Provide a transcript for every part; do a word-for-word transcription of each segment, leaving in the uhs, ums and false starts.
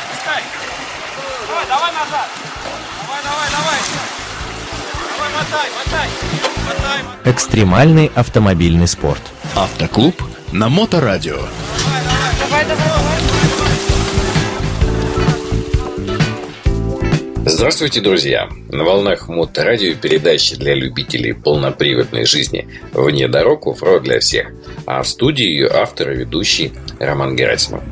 пускай, пускай. Давай, давай назад. Давай, давай, давай. Давай, мотай, мотай. Мотай, мотай. Экстремальный автомобильный спорт. Автоклуб на Моторадио. Давай, давай, давай, давай, давай. Здравствуйте, друзья. На волнах Моторадио передачи для любителей полноприводной жизни вне дорог, оффроуд для всех. А в студии ее автор и ведущий Роман Герасимов.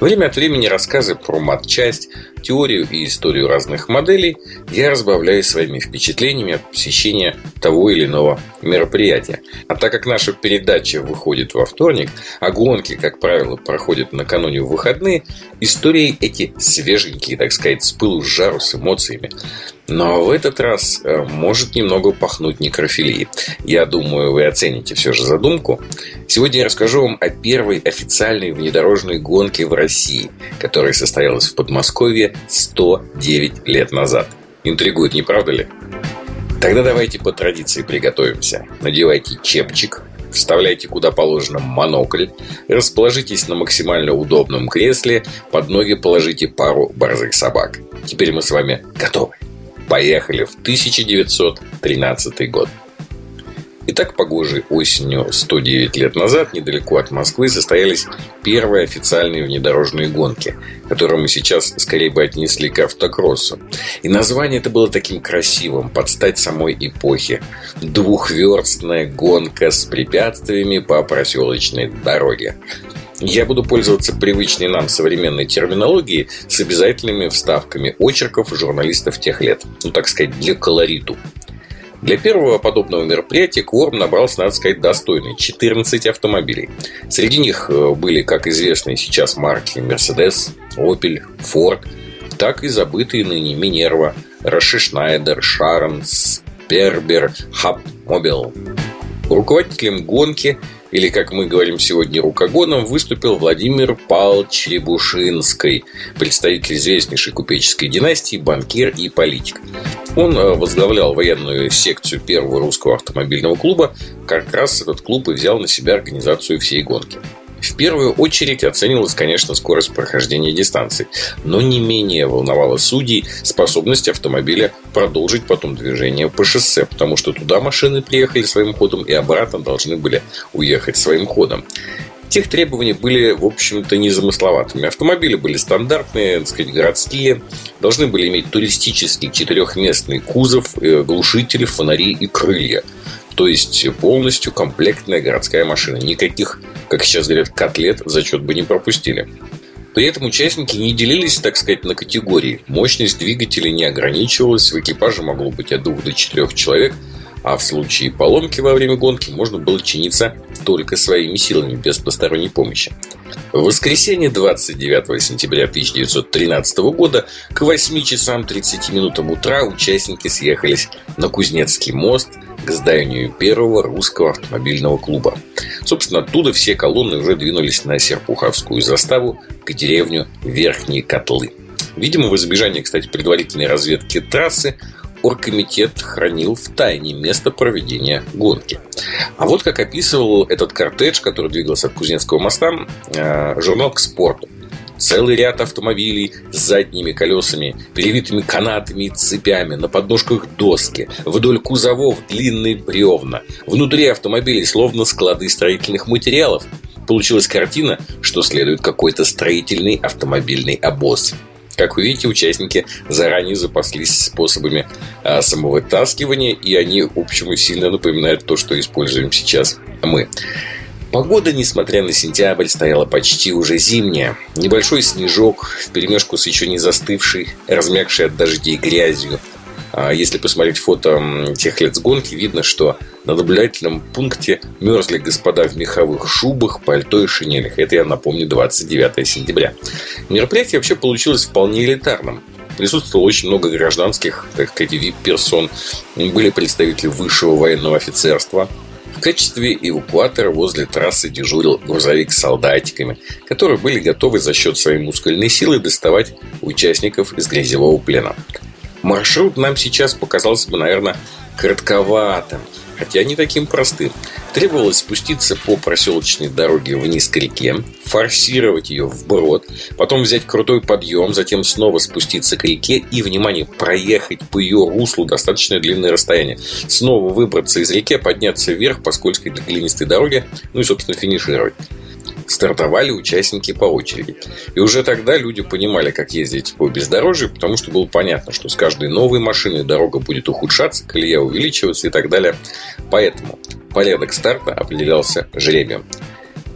Время от времени рассказы про матчасть, теорию и историю разных моделей я разбавляю своими впечатлениями от посещения того или иного мероприятия. А так как наша передача выходит во вторник, а гонки, как правило, проходят накануне в выходные, истории эти свеженькие, так сказать, с пылу, с жару, с эмоциями. Но в этот раз может немного пахнуть некрофилией. Я думаю, вы оцените все же задумку. Сегодня я расскажу вам о первой официальной внедорожной гонке в России, которая состоялась в Подмосковье сто девять лет назад. Интригует, не правда ли? Тогда давайте по традиции приготовимся. Надевайте чепчик, вставляйте куда положено монокль, расположитесь на максимально удобном кресле, под ноги положите пару борзых собак. Теперь мы с вами готовы. Поехали в тысяча девятьсот тринадцатый год. Итак, погожей осенью сто девять лет назад недалеко от Москвы состоялись первые официальные внедорожные гонки, которые мы сейчас скорее бы отнесли к автокроссу. И название это было таким красивым, под стать самой эпохе. Двухверстная гонка с препятствиями по проселочной дороге. Я буду пользоваться привычной нам современной терминологией с обязательными вставками очерков журналистов тех лет. Ну, так сказать, для колориту. Для первого подобного мероприятия кворум набрался, надо сказать, достойный – четырнадцать автомобилей. Среди них были как известные сейчас марки Mercedes, Opel, Ford, так и забытые ныне Минерва, Рашишнайдер, Шармс, Пербер, Хаб, Мобил. Руководителем гонки, или, как мы говорим сегодня, рукогоном, выступил Владимир Павлович Рябушинский, представитель известнейшей купеческой династии, банкир и политик. Он возглавлял военную секцию первого русского автомобильного клуба. Как раз этот клуб и взял на себя организацию всей гонки. В первую очередь оценивалась, конечно, скорость прохождения дистанции, но не менее волновала судей способность автомобиля продолжить потом движение по шоссе, потому что туда машины приехали своим ходом и обратно должны были уехать своим ходом. Тех требования были, в общем-то, незамысловатыми. Автомобили были стандартные, так сказать, городские, должны были иметь туристический четырехместный кузов, глушители, фонари и крылья. То есть полностью комплектная городская машина. Никаких, как сейчас говорят, котлет в зачет бы не пропустили. При этом участники не делились, так сказать, на категории. Мощность двигателя не ограничивалась. В экипаже могло быть от двух до четырех человек. А в случае поломки во время гонки можно было чиниться только своими силами, без посторонней помощи. В воскресенье двадцать девятого сентября тысяча девятьсот тринадцатого года к восемь часам тридцать минутам утра участники съехались на Кузнецкий мост к зданию первого русского автомобильного клуба. Собственно, оттуда все колонны уже двинулись на Серпуховскую заставу к деревню Верхние Котлы. Видимо, в избежание, кстати, предварительной разведки трассы, оргкомитет хранил в тайне место проведения гонки. А вот как описывал этот кортедж, который двигался от Кузнецкого моста, журнал «К спорту». Целый ряд автомобилей с задними колесами, перевитыми канатами и цепями, на подножках доски, вдоль кузовов длинные бревна. Внутри автомобилей словно склады строительных материалов. Получилась картина, что следует какой-то строительный автомобильный обоз. Как вы видите, участники заранее запаслись способами а, самовытаскивания, и они, в общем, сильно напоминают то, что используем сейчас мы. Погода, несмотря на сентябрь, стояла почти уже зимняя. Небольшой снежок, вперемешку с еще не застывшей, размягшей от дождей грязью. А если посмотреть фото тех лет с гонки, видно, что на наблюдательном пункте мерзли господа в меховых шубах, пальто и шинелях. Это, я напомню, двадцать девятого сентября. Мероприятие вообще получилось вполне элитарным. Присутствовало очень много гражданских, так сказать, ви ай пи-персон. Были представители высшего военного офицерства. В качестве эвакуатора возле трассы дежурил грузовик с солдатиками, которые были готовы за счет своей мускульной силы доставать участников из грязевого плена. Маршрут нам сейчас показался бы, наверное, коротковатым, хотя не таким простым. Требовалось спуститься по проселочной дороге вниз к реке, форсировать ее вброд, потом взять крутой подъем, затем снова спуститься к реке и, внимание, проехать по ее руслу достаточно длинное расстояние. Снова выбраться из реки, подняться вверх по скользкой глинистой дороге, ну и, собственно, финишировать. Стартовали участники по очереди. И уже тогда люди понимали, как ездить по бездорожью, потому что было понятно, что с каждой новой машиной дорога будет ухудшаться, колея увеличиваться и так далее. Поэтому порядок старта определялся жребием.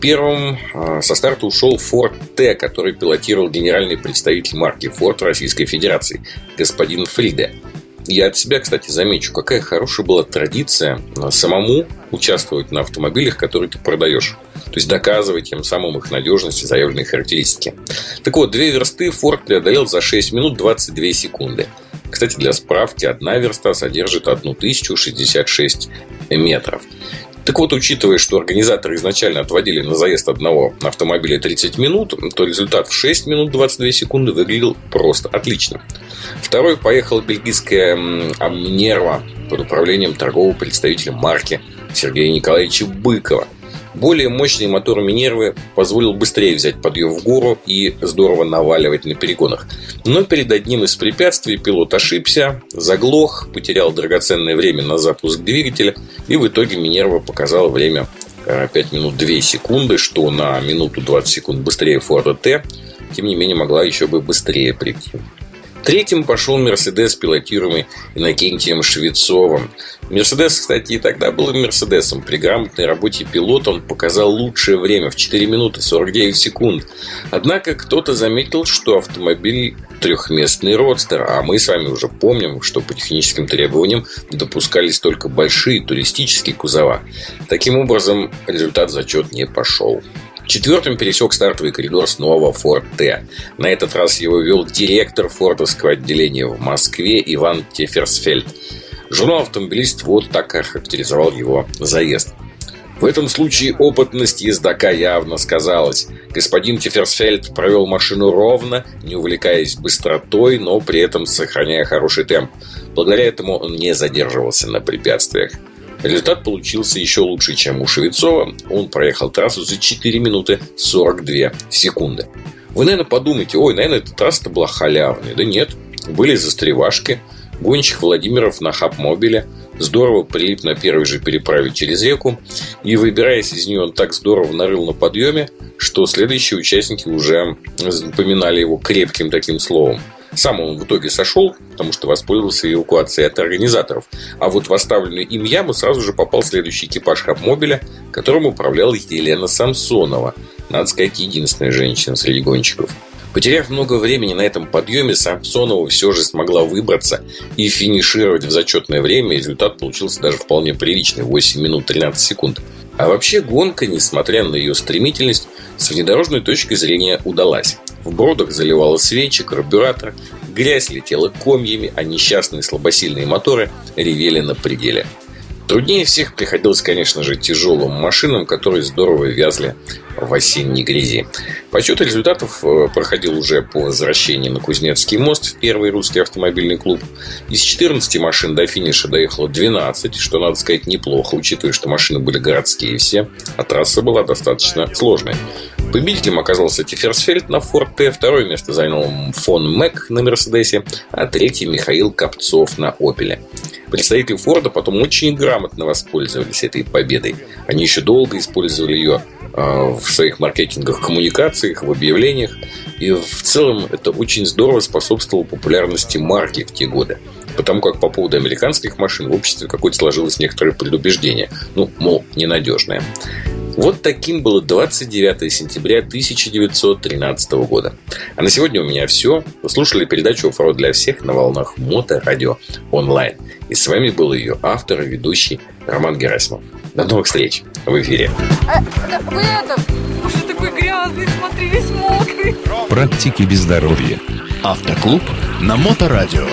Первым со старта ушел Ford T, который пилотировал генеральный представитель марки Ford Российской Федерации, господин Фриде. Я от себя, кстати, замечу, какая хорошая была традиция самому участвовать на автомобилях, которые ты продаешь. То есть доказывать тем самым их надежность и заявленные характеристики. Так вот, две версты Ford преодолел за шесть минут двадцать две секунды. Кстати, для справки, одна верста содержит тысячу шестьдесят шесть метров. Так вот, учитывая, что организаторы изначально отводили на заезд одного автомобиля тридцать минут, то результат в шесть минут двадцать две секунды выглядел просто отлично. Второй поехала бельгийская Минерва под управлением торгового представителя марки Сергея Николаевича Быкова. Более мощный мотор Минервы позволил быстрее взять подъем в гору и здорово наваливать на перегонах. Но перед одним из препятствий пилот ошибся, заглох, потерял драгоценное время на запуск двигателя, и в итоге Минерва показала время пять минут две секунды, что на минуту двадцать секунд быстрее Ford T, тем не менее могла еще бы быстрее прийти. Третьим пошел «Мерседес», пилотируемый Иннокентием Швецовым. «Мерседес», кстати, и тогда был «Мерседесом». При грамотной работе пилота он показал лучшее время в четыре минуты сорок девять секунд. Однако кто-то заметил, что автомобиль трехместный родстер, а мы с вами уже помним, что по техническим требованиям допускались только большие туристические кузова. Таким образом, результат в зачет не пошел. Четвертым пересек стартовый коридор снова Ford T. На этот раз его вел директор фордовского отделения в Москве Иван Теферсфельд. Журнал «Автомобилист» вот так охарактеризовал его заезд. В этом случае опытность ездока явно сказалась. Господин Теферсфельд провел машину ровно, не увлекаясь быстротой, но при этом сохраняя хороший темп. Благодаря этому он не задерживался на препятствиях. Результат получился еще лучше, чем у Швецова. Он проехал трассу за четыре минуты сорок две секунды. Вы, наверное, подумаете: ой, наверное, эта трасса-то была халявная. Да нет, были застревашки. Гонщик Владимиров на Хаб мобиле здорово прилип на первой же переправе через реку. И, выбираясь из нее, он так здорово нарыл на подъеме, что следующие участники уже напоминали его крепким таким словом. Сам он в итоге сошел, потому что воспользовался эвакуацией от организаторов. А вот в оставленную им яму сразу же попал следующий экипаж Хабмобиля, которым управляла Елена Самсонова. Надо сказать, единственная женщина среди гонщиков. Потеряв много времени на этом подъеме, Самсонова все же смогла выбраться и финишировать в зачетное время. Результат получился даже вполне приличный – восемь минут тринадцать секунд. А вообще гонка, несмотря на ее стремительность, с внедорожной точки зрения удалась. В бродах заливало свечи, карбюратор, грязь летела комьями, а несчастные слабосильные моторы ревели на пределе. Труднее всех приходилось, конечно же, тяжелым машинам, которые здорово вязли в осенней грязи. Подсчет результатов проходил уже по возвращении на Кузнецкий мост в первый русский автомобильный клуб. Из четырнадцати машин до финиша доехало двенадцать, что, надо сказать, неплохо, учитывая, что машины были городские все, а трасса была достаточно сложной. Победителем оказался Теферсфельд на Ford T, второе место занял фон Мэк на Мерседесе, а третий Михаил Копцов на Опеле. Представители Форда потом очень грамотно воспользовались этой победой. Они еще долго использовали ее в своих маркетинговых коммуникациях, в объявлениях. И в целом это очень здорово способствовало популярности марки в те годы. Потому как по поводу американских машин в обществе какое-то сложилось некоторое предубеждение. Ну, мол, ненадежное. Вот таким было двадцать девятое сентября тысяча девятьсот тринадцатого года. А на сегодня у меня все. Вы слушали передачу «Оффроуд для всех» на волнах Моторадио онлайн. И с вами был ее автор и ведущий Роман Герасимов. До новых встреч в эфире. А, вы это, уж ты такой грязный, смотри, весь мокрый. Практики без здоровья. Автоклуб на Моторадио.